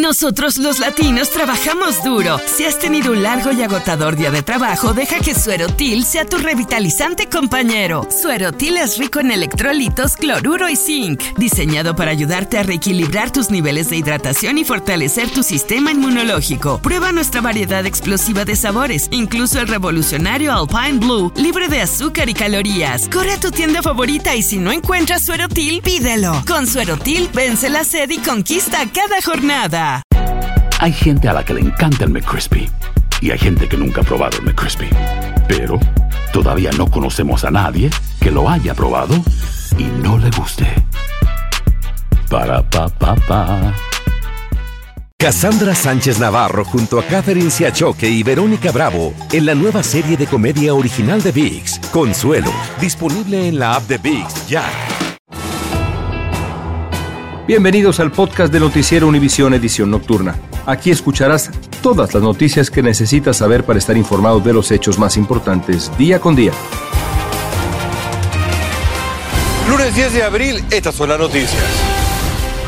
Nosotros los latinos trabajamos duro. Si has tenido un largo y agotador día de trabajo, deja que Suerotil sea tu revitalizante compañero. Suerotil es rico en electrolitos, cloruro y zinc, diseñado para ayudarte a reequilibrar tus niveles de hidratación y fortalecer tu sistema inmunológico. Prueba nuestra variedad explosiva de sabores, incluso el revolucionario Alpine Blue, libre de azúcar y calorías. Corre a tu tienda favorita y si no encuentras Suerotil, pídelo. Con Suerotil, vence la sed y conquista cada jornada. Hay gente a la que le encanta el McCrispy y hay gente que nunca ha probado el McCrispy, pero todavía no conocemos a nadie que lo haya probado y no le guste. Para pa pa pa. Cassandra Sánchez Navarro junto a Katherine Siachoque y Verónica Bravo en la nueva serie de comedia original de ViX, Consuelo, disponible en la app de ViX ya. Bienvenidos al podcast de Noticiero Univisión Edición Nocturna. Aquí escucharás todas las noticias que necesitas saber para estar informado de los hechos más importantes día con día. Lunes 10 de abril, estas son las noticias.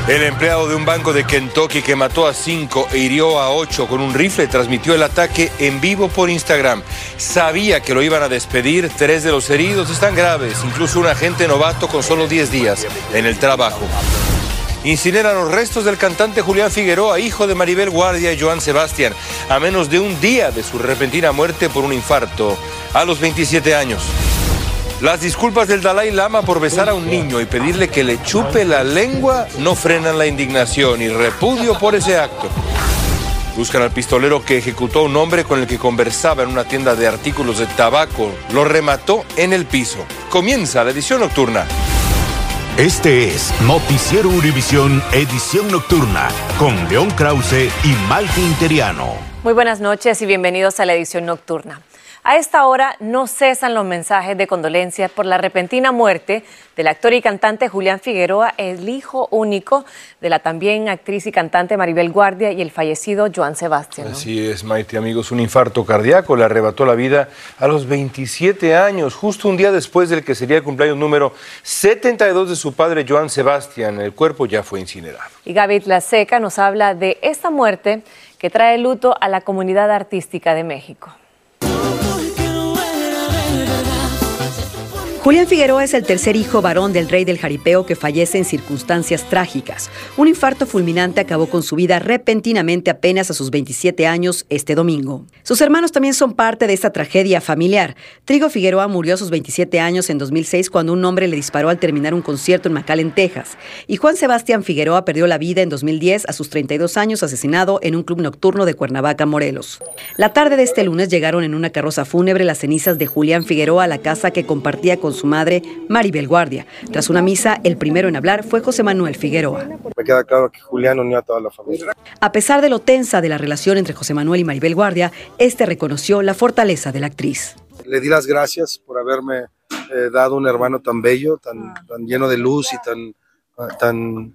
El empleado de un banco de Kentucky que mató a 5 e hirió a 8 con un rifle transmitió el ataque en vivo por Instagram. Sabía que lo iban a despedir, 3 de los heridos están graves, incluso un agente novato con solo 10 días en el trabajo. Incineran los restos del cantante Julián Figueroa, hijo de Maribel Guardia y Joan Sebastián, a menos de un día de su repentina muerte por un infarto, a los 27 años. Las disculpas del Dalai Lama por besar a un niño y pedirle que le chupe la lengua no frenan la indignación y repudio por ese acto. Buscan al pistolero que ejecutó a un hombre con el que conversaba en una tienda de artículos de tabaco. Lo remató en el piso. Comienza la edición nocturna. Este es Noticiero Univisión Edición Nocturna con León Krause y Malte Interiano. Muy buenas noches y bienvenidos a la Edición Nocturna. A esta hora no cesan los mensajes de condolencias por la repentina muerte del actor y cantante Julián Figueroa, el hijo único de la también actriz y cantante Maribel Guardia y el fallecido Joan Sebastián, ¿no? Así es, Maite, amigos, un infarto cardíaco le arrebató la vida a los 27 años, justo un día después del que sería el cumpleaños número 72 de su padre Joan Sebastián. El cuerpo ya fue incinerado. Y Gaby Tlaseca nos habla de esta muerte que trae luto a la comunidad artística de México. Julián Figueroa es el tercer hijo varón del rey del jaripeo que fallece en circunstancias trágicas. Un infarto fulminante acabó con su vida repentinamente apenas a sus 27 años este domingo. Sus hermanos también son parte de esta tragedia familiar. Trigo Figueroa murió a sus 27 años en 2006 cuando un hombre le disparó al terminar un concierto en McAllen, Texas. Y Juan Sebastián Figueroa perdió la vida en 2010 a sus 32 años asesinado en un club nocturno de Cuernavaca, Morelos. La tarde de este lunes llegaron en una carroza fúnebre las cenizas de Julián Figueroa a la casa que compartía con su madre, Maribel Guardia. Tras una misa, el primero en hablar fue José Manuel Figueroa. Me queda claro que Julián unió a toda la familia. A pesar de lo tensa de la relación entre José Manuel y Maribel Guardia, este reconoció la fortaleza de la actriz. Le di las gracias por haberme dado un hermano tan bello, tan lleno de luz y tan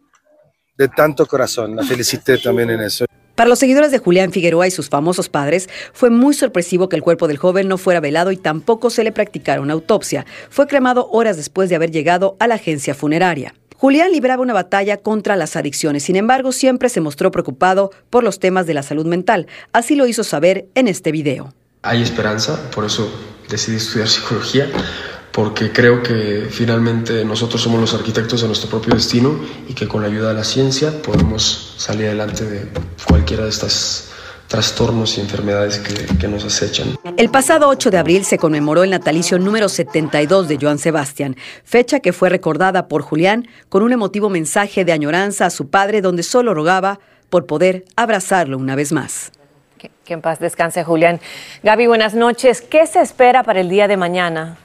de tanto corazón. La felicité también en eso. Para los seguidores de Julián Figueroa y sus famosos padres, fue muy sorpresivo que el cuerpo del joven no fuera velado y tampoco se le practicara una autopsia. Fue cremado horas después de haber llegado a la agencia funeraria. Julián libraba una batalla contra las adicciones, sin embargo, siempre se mostró preocupado por los temas de la salud mental. Así lo hizo saber en este video. Hay esperanza, por eso decidí estudiar psicología, porque creo que finalmente nosotros somos los arquitectos de nuestro propio destino y que con la ayuda de la ciencia podemos salir adelante de cualquiera de estas trastornos y enfermedades que nos acechan. El pasado 8 de abril se conmemoró el natalicio número 72 de Joan Sebastián, fecha que fue recordada por Julián con un emotivo mensaje de añoranza a su padre donde solo rogaba por poder abrazarlo una vez más. Que en paz descanse, Julián. Gaby, buenas noches. ¿Qué se espera para el día de mañana?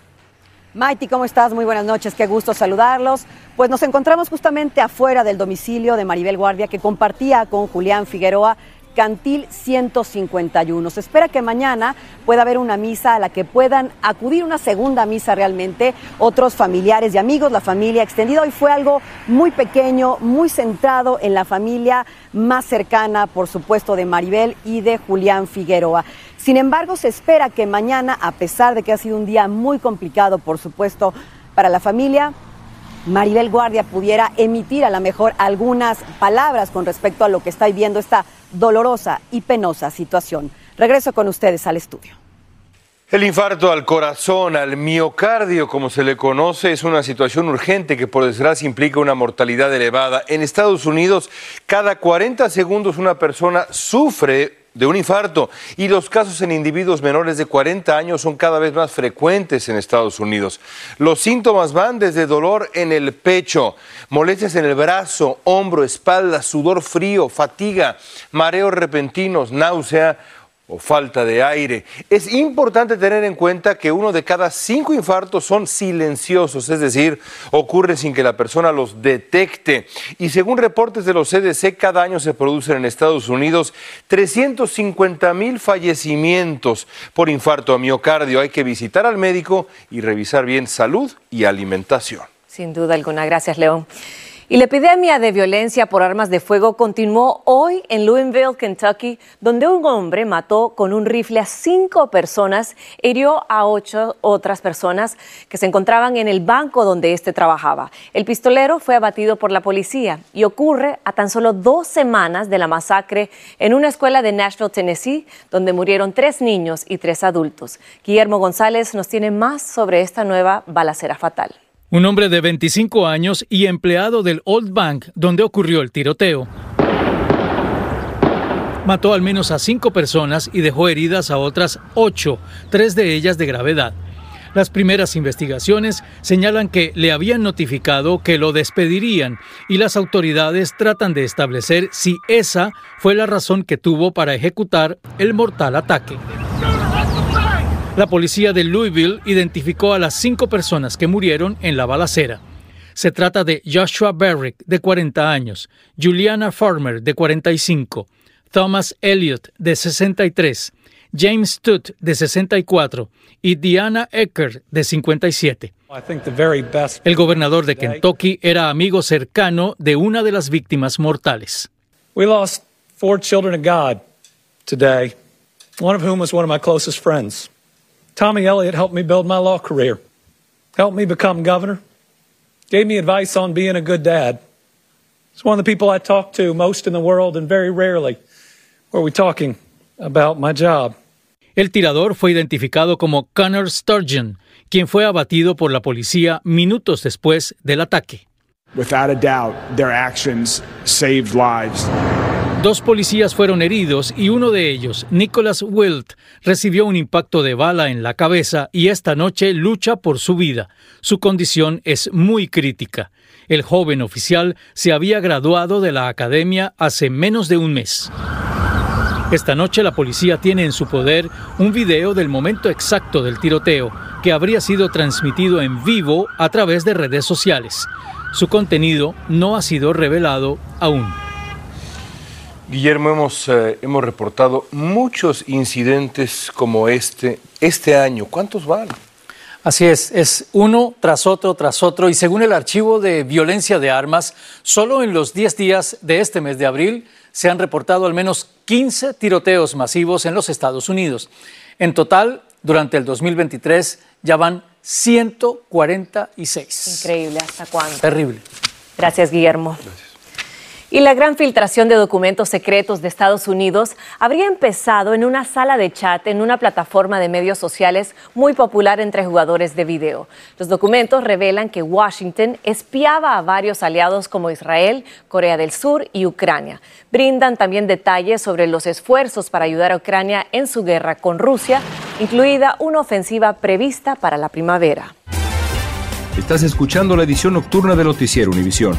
Maite, ¿cómo estás? Muy buenas noches, qué gusto saludarlos. Pues nos encontramos justamente afuera del domicilio de Maribel Guardia, que compartía con Julián Figueroa, Cantil 151. Se espera que mañana pueda haber una misa a la que puedan acudir, una segunda misa realmente, otros familiares y amigos, la familia extendida. Hoy fue algo muy pequeño, muy centrado en la familia más cercana, por supuesto, de Maribel y de Julián Figueroa. Sin embargo, se espera que mañana, a pesar de que ha sido un día muy complicado, por supuesto, para la familia, Maribel Guardia pudiera emitir a lo mejor algunas palabras con respecto a lo que está viviendo esta dolorosa y penosa situación. Regreso con ustedes al estudio. El infarto al corazón, al miocardio, como se le conoce, es una situación urgente que por desgracia implica una mortalidad elevada. En Estados Unidos, cada 40 segundos una persona sufre de un infarto y los casos en individuos menores de 40 años son cada vez más frecuentes en Estados Unidos. Los síntomas van desde dolor en el pecho, molestias en el brazo, hombro, espalda, sudor frío, fatiga, mareos repentinos, náusea o falta de aire. Es importante tener en cuenta que 1 de cada 5 infartos son silenciosos, es decir, ocurre sin que la persona los detecte. Y según reportes de los CDC, cada año se producen en Estados Unidos 350,000 fallecimientos por infarto a miocardio. Hay que visitar al médico y revisar bien salud y alimentación. Sin duda alguna. Gracias, León. Y la epidemia de violencia por armas de fuego continuó hoy en Louisville, Kentucky, donde un hombre mató con un rifle a 5 personas e hirió a 8 otras personas que se encontraban en el banco donde este trabajaba. El pistolero fue abatido por la policía y ocurre a tan solo 2 semanas de la masacre en una escuela de Nashville, Tennessee, donde murieron 3 niños y 3 adultos. Guillermo González nos tiene más sobre esta nueva balacera fatal. Un hombre de 25 años y empleado del Old Bank, donde ocurrió el tiroteo, mató al menos a 5 personas y dejó heridas a otras 8, 3 de ellas de gravedad. Las primeras investigaciones señalan que le habían notificado que lo despedirían y las autoridades tratan de establecer si esa fue la razón que tuvo para ejecutar el mortal ataque. La policía de Louisville identificó a las 5 personas que murieron en la balacera. Se trata de Joshua Berrick, de 40 años, Juliana Farmer, de 45, Thomas Elliott, de 63, James Stutt, de 64, y Diana Ecker, de 57. El gobernador de Kentucky era amigo cercano de una de las víctimas mortales. We lost 4 children of God today, one of whom was one of my closest friends. Tommy Elliott helped me build my law career, helped me become governor, gave me advice on being a good dad. He's one of the people I talk to most in the world, and very rarely are we talking about my job. El tirador fue identificado como Connor Sturgeon, quien fue abatido por la policía minutos después del ataque. Without a doubt, their actions saved lives. 2 policías fueron heridos y uno de ellos, Nicholas Wilt, recibió un impacto de bala en la cabeza y esta noche lucha por su vida. Su condición es muy crítica. El joven oficial se había graduado de la academia hace menos de un mes. Esta noche la policía tiene en su poder un video del momento exacto del tiroteo, que habría sido transmitido en vivo a través de redes sociales. Su contenido no ha sido revelado aún. Guillermo, hemos reportado muchos incidentes como este año. ¿Cuántos van? Así es uno tras otro, y según el Archivo de Violencia de Armas, solo en los 10 días de este mes de abril se han reportado al menos 15 tiroteos masivos en los Estados Unidos. En total, durante el 2023 ya van 146. Increíble, ¿hasta cuándo? Terrible. Gracias, Guillermo. Gracias. Y la gran filtración de documentos secretos de Estados Unidos habría empezado en una sala de chat en una plataforma de medios sociales muy popular entre jugadores de video. Los documentos revelan que Washington espiaba a varios aliados como Israel, Corea del Sur y Ucrania. Brindan también detalles sobre los esfuerzos para ayudar a Ucrania en su guerra con Rusia, incluida una ofensiva prevista para la primavera. Estás escuchando la edición nocturna de Noticiero Univisión.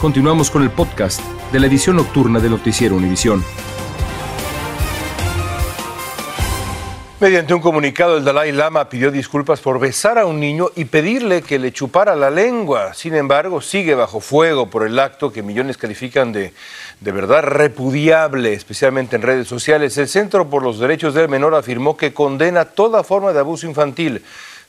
Continuamos con el podcast de la edición nocturna del Noticiero Univisión. Mediante un comunicado, el Dalai Lama pidió disculpas por besar a un niño y pedirle que le chupara la lengua. Sin embargo, sigue bajo fuego por el acto que millones califican de verdad repudiable, especialmente en redes sociales. El Centro por los Derechos del Menor afirmó que condena toda forma de abuso infantil.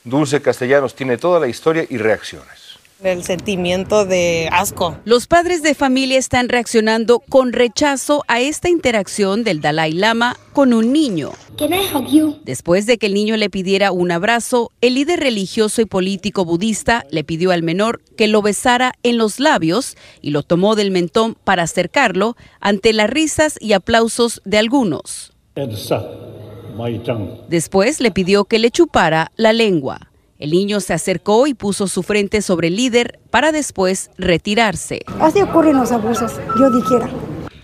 Dulce Castellanos tiene toda la historia y reacciones. El sentimiento de asco. Los padres de familia están reaccionando con rechazo a esta interacción del Dalai Lama con un niño. Después de que el niño le pidiera un abrazo, el líder religioso y político budista le pidió al menor que lo besara en los labios y lo tomó del mentón para acercarlo ante las risas y aplausos de algunos. Después le pidió que le chupara la lengua. El niño se acercó y puso su frente sobre el líder para después retirarse. Así ocurren los abusos, yo dijera.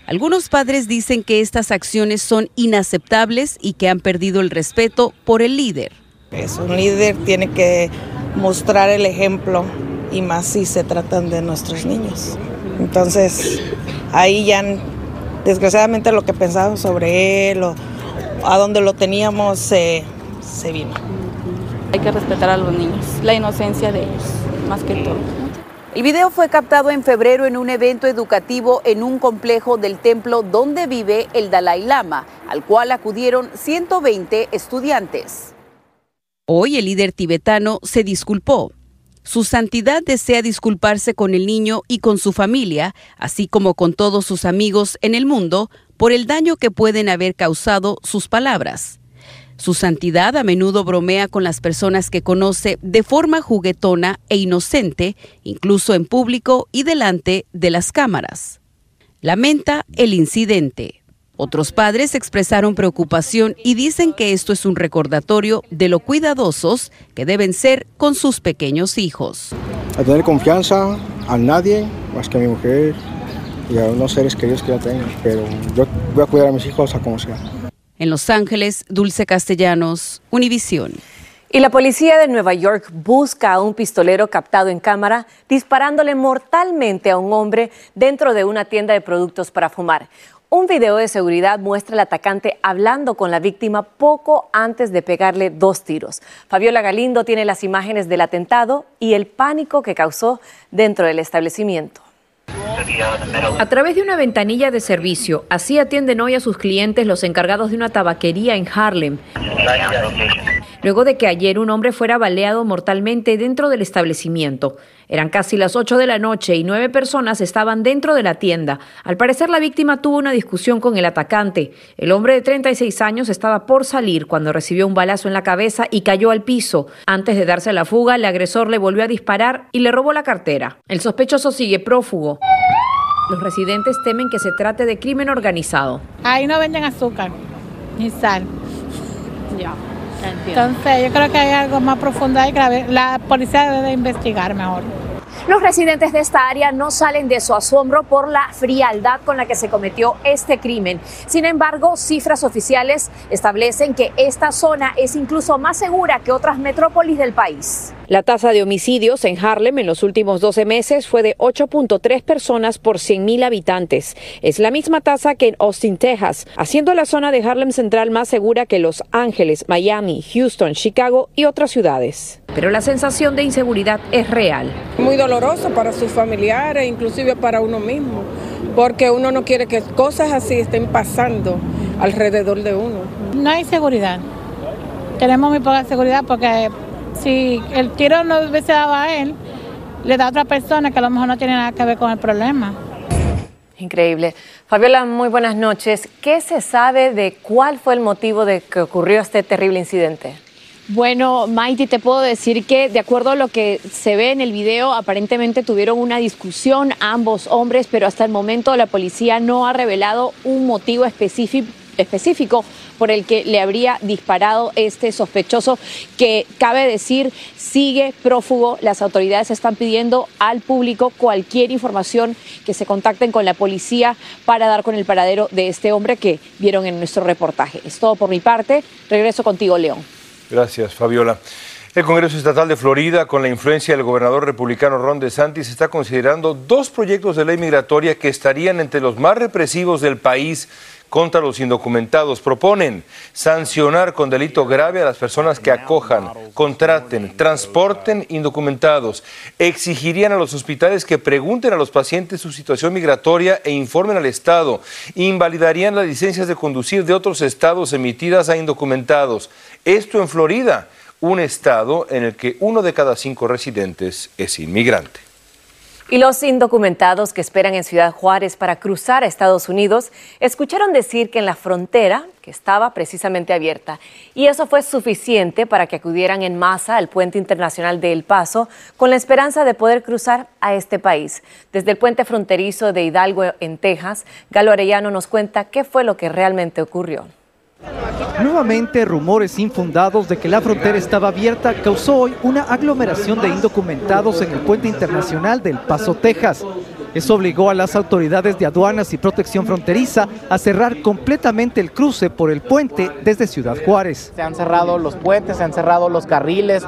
Algunos padres dicen que estas acciones son inaceptables y que han perdido el respeto por el líder. Es un líder, tiene que mostrar el ejemplo y más si se tratan de nuestros niños. Entonces, ahí ya, desgraciadamente, lo que pensaban sobre él o a dónde lo teníamos se vino. Hay que respetar a los niños, la inocencia de ellos, más que todo. El video fue captado en febrero en un evento educativo en un complejo del templo donde vive el Dalai Lama, al cual acudieron 120 estudiantes. Hoy el líder tibetano se disculpó. Su santidad desea disculparse con el niño y con su familia, así como con todos sus amigos en el mundo, por el daño que pueden haber causado sus palabras. Su santidad a menudo bromea con las personas que conoce de forma juguetona e inocente, incluso en público y delante de las cámaras. Lamenta el incidente. Otros padres expresaron preocupación y dicen que esto es un recordatorio de lo cuidadosos que deben ser con sus pequeños hijos. A tener confianza a nadie, más que a mi mujer y a unos seres queridos que ya tengo, pero yo voy a cuidar a mis hijos a como sea. En Los Ángeles, Dulce Castellanos, Univisión. Y la policía de Nueva York busca a un pistolero captado en cámara disparándole mortalmente a un hombre dentro de una tienda de productos para fumar. Un video de seguridad muestra al atacante hablando con la víctima poco antes de pegarle 2 tiros. Fabiola Galindo tiene las imágenes del atentado y el pánico que causó dentro del establecimiento. A través de una ventanilla de servicio, así atienden hoy a sus clientes los encargados de una tabaquería en Harlem. Luego de que ayer un hombre fuera baleado mortalmente dentro del establecimiento. Eran casi las 8 de la noche y 9 personas estaban dentro de la tienda. Al parecer la víctima tuvo una discusión con el atacante. El hombre de 36 años estaba por salir cuando recibió un balazo en la cabeza y cayó al piso. Antes de darse la fuga, el agresor le volvió a disparar y le robó la cartera. El sospechoso sigue prófugo. Los residentes temen que se trate de crimen organizado. Ahí no venden azúcar ni sal. Ya. Entonces, yo creo que hay algo más profundo ahí grave. La policía debe investigar mejor. Los residentes de esta área no salen de su asombro por la frialdad con la que se cometió este crimen. Sin embargo, cifras oficiales establecen que esta zona es incluso más segura que otras metrópolis del país. La tasa de homicidios en Harlem en los últimos 12 meses fue de 8.3 personas por 100.000 habitantes. Es la misma tasa que en Austin, Texas, haciendo la zona de Harlem Central más segura que Los Ángeles, Miami, Houston, Chicago y otras ciudades. Pero la sensación de inseguridad es real. Muy doloroso para sus familiares, inclusive para uno mismo, porque uno no quiere que cosas así estén pasando alrededor de uno. No hay seguridad. Tenemos muy poca seguridad porque si el tiro no hubiese dado a él, le da a otra persona que a lo mejor no tiene nada que ver con el problema. Increíble. Fabiola, muy buenas noches. ¿Qué se sabe de cuál fue el motivo de que ocurrió este terrible incidente? Bueno, Maite, te puedo decir que de acuerdo a lo que se ve en el video, aparentemente tuvieron una discusión ambos hombres, pero hasta el momento la policía no ha revelado un motivo específico por el que le habría disparado este sospechoso, que cabe decir sigue prófugo. Las autoridades están pidiendo al público cualquier información, que se contacten con la policía para dar con el paradero de este hombre que vieron en nuestro reportaje. Es todo por mi parte, regreso contigo, León. Gracias, Fabiola. El Congreso Estatal de Florida, con la influencia del gobernador republicano Ron DeSantis, está considerando dos proyectos de ley migratoria que estarían entre los más represivos del país contra los indocumentados. Proponen sancionar con delito grave a las personas que acojan, contraten, transporten indocumentados. Exigirían a los hospitales que pregunten a los pacientes su situación migratoria e informen al Estado. Invalidarían las licencias de conducir de otros estados emitidas a indocumentados. Esto en Florida, un estado en el que 1 de cada 5 residentes es inmigrante. Y los indocumentados que esperan en Ciudad Juárez para cruzar a Estados Unidos escucharon decir que en la frontera, que estaba precisamente abierta, y eso fue suficiente para que acudieran en masa al puente internacional de El Paso con la esperanza de poder cruzar a este país. Desde el puente fronterizo de Hidalgo, en Texas, Galo Arellano nos cuenta qué fue lo que realmente ocurrió. Nuevamente, rumores infundados de que la frontera estaba abierta causó hoy una aglomeración de indocumentados en el puente internacional de El Paso, Texas. Eso obligó a las autoridades de aduanas y protección fronteriza a cerrar completamente el cruce por el puente desde Ciudad Juárez. Se han cerrado los puentes, se han cerrado los carriles,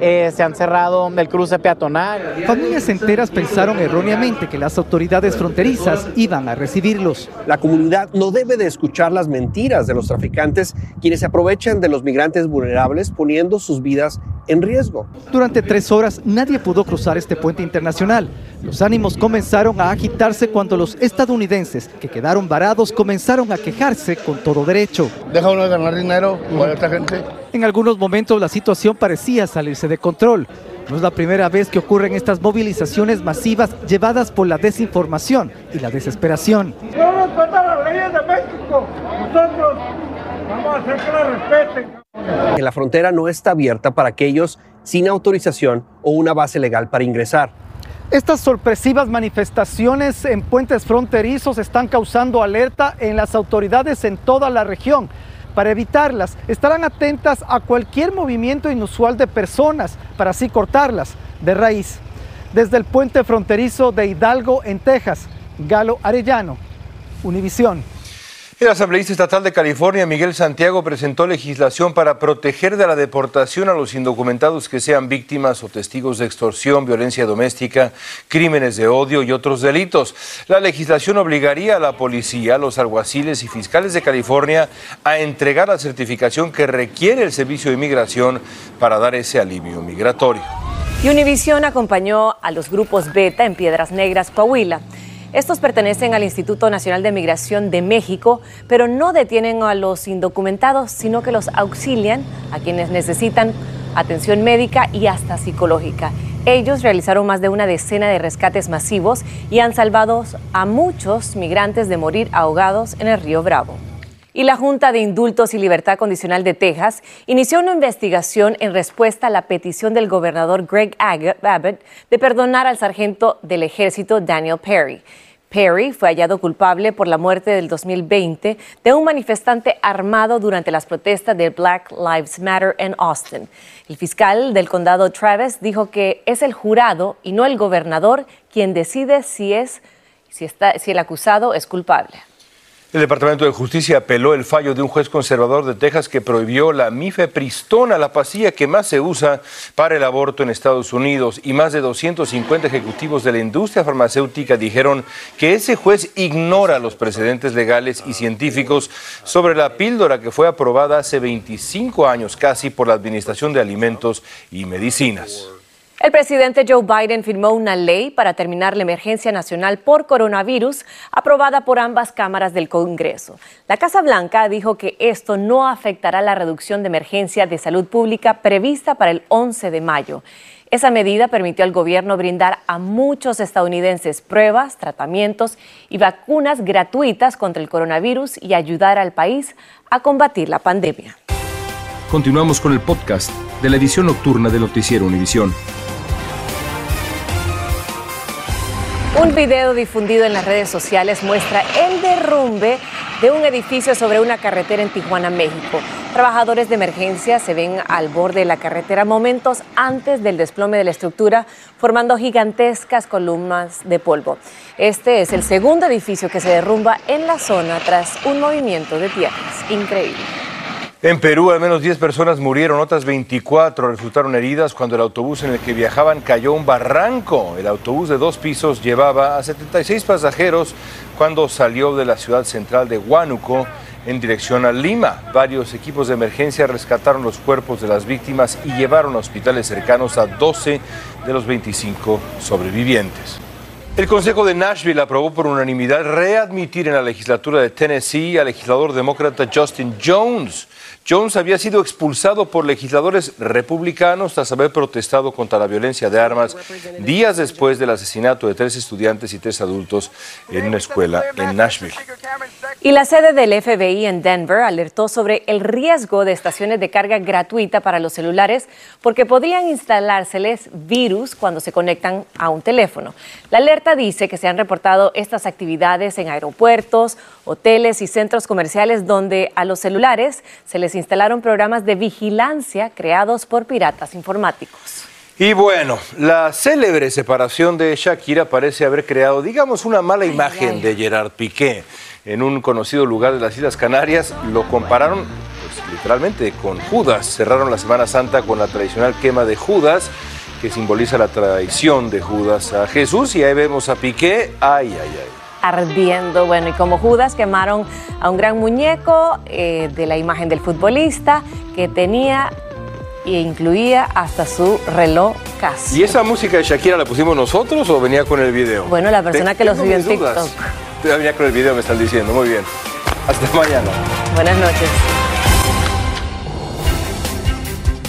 se han cerrado el cruce peatonal. Familias enteras pensaron erróneamente que las autoridades fronterizas iban a recibirlos. La comunidad no debe de escuchar las mentiras de los traficantes, quienes se aprovechan de los migrantes vulnerables poniendo sus vidas en riesgo. Durante 3 horas nadie pudo cruzar este puente internacional. Los ánimos comenzaron a agitarse cuando los estadounidenses que quedaron varados comenzaron a quejarse con todo derecho. Deja uno de ganar dinero con esta gente. En algunos momentos la situación parecía salirse de control. No es la primera vez que ocurren estas movilizaciones masivas llevadas por la desinformación y la desesperación. No nos falta la ley de México. Nosotros vamos a hacer que la respeten. La frontera no está abierta para aquellos sin autorización o una base legal para ingresar. Estas sorpresivas manifestaciones en puentes fronterizos están causando alerta en las autoridades en toda la región. Para evitarlas, estarán atentas a cualquier movimiento inusual de personas para así cortarlas de raíz. Desde el puente fronterizo de Hidalgo, en Texas, Galo Arellano, Univisión. El asambleísta estatal de California, Miguel Santiago, presentó legislación para proteger de la deportación a los indocumentados que sean víctimas o testigos de extorsión, violencia doméstica, crímenes de odio y otros delitos. La legislación obligaría a la policía, los alguaciles y fiscales de California a entregar la certificación que requiere el Servicio de Inmigración para dar ese alivio migratorio. Y Univisión acompañó a los grupos Beta en Piedras Negras, Coahuila. Estos pertenecen al Instituto Nacional de Migración de México, pero no detienen a los indocumentados, sino que los auxilian a quienes necesitan atención médica y hasta psicológica. Ellos realizaron más de 1 decena de rescates masivos y han salvado a muchos migrantes de morir ahogados en el río Bravo. Y la Junta de Indultos y Libertad Condicional de Texas inició una investigación en respuesta a la petición del gobernador Greg Abbott de perdonar al sargento del ejército Daniel Perry. Perry fue hallado culpable por la muerte del 2020 de un manifestante armado durante las protestas de Black Lives Matter en Austin. El fiscal del condado Travis dijo que es el jurado y no el gobernador quien decide si el acusado es culpable. El Departamento de Justicia apeló el fallo de un juez conservador de Texas que prohibió la mifepristona, la pastilla que más se usa para el aborto en Estados Unidos, y más de 250 ejecutivos de la industria farmacéutica dijeron que ese juez ignora los precedentes legales y científicos sobre la píldora que fue aprobada hace 25 años casi por la Administración de Alimentos y Medicinas. El presidente Joe Biden firmó una ley para terminar la emergencia nacional por coronavirus, aprobada por ambas cámaras del Congreso. La Casa Blanca dijo que esto no afectará la reducción de emergencia de salud pública prevista para el 11 de mayo. Esa medida permitió al gobierno brindar a muchos estadounidenses pruebas, tratamientos y vacunas gratuitas contra el coronavirus y ayudar al país a combatir la pandemia. Continuamos con el podcast de la edición nocturna de Noticiero Univisión. Un video difundido en las redes sociales muestra el derrumbe de un edificio sobre una carretera en Tijuana, México. Trabajadores de emergencia se ven al borde de la carretera momentos antes del desplome de la estructura, formando gigantescas columnas de polvo. Este es el segundo edificio que se derrumba en la zona tras un movimiento de tierras. Increíble. En Perú, al menos 10 personas murieron, otras 24 resultaron heridas cuando el autobús en el que viajaban cayó un barranco. El autobús de 2 pisos llevaba a 76 pasajeros cuando salió de la ciudad central de Huánuco en dirección a Lima. Varios equipos de emergencia rescataron los cuerpos de las víctimas y llevaron a hospitales cercanos a 12 de los 25 sobrevivientes. El Consejo de Nashville aprobó por unanimidad readmitir en la legislatura de Tennessee al legislador demócrata Justin Jones. Jones había sido expulsado por legisladores republicanos tras haber protestado contra la violencia de armas días después del asesinato de 3 estudiantes y 3 adultos en una escuela en Nashville. Y la sede del FBI en Denver alertó sobre el riesgo de estaciones de carga gratuita para los celulares porque podrían instalárseles virus cuando se conectan a un teléfono. La alerta dice que se han reportado estas actividades en aeropuertos, hoteles y centros comerciales donde a los celulares se les instalaron programas de vigilancia creados por piratas informáticos. Y bueno, la célebre separación de Shakira parece haber creado, digamos, una mala imagen de Gerard Piqué. En un conocido lugar de las Islas Canarias lo compararon, pues, literalmente con Judas. Cerraron la Semana Santa con la tradicional quema de Judas, que simboliza la traición de Judas a Jesús, y ahí vemos a Piqué, ardiendo. Bueno, y como Judas quemaron a un gran muñeco de la imagen del futbolista que tenía e incluía hasta su reloj Casio. ¿Y esa música de Shakira la pusimos nosotros o venía con el video? Bueno, la persona que lo subió en TikTok. Venía con el video, me están diciendo. Muy bien. Hasta mañana. Buenas noches.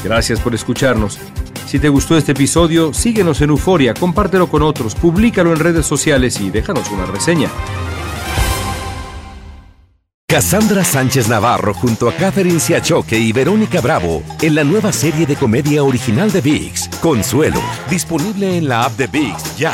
Gracias por escucharnos. Si te gustó este episodio, síguenos en Euforia, compártelo con otros, públicalo en redes sociales y déjanos una reseña. Cassandra Sánchez Navarro junto a Katherine Siachoque y Verónica Bravo en la nueva serie de comedia original de ViX, Consuelo, disponible en la app de ViX ya.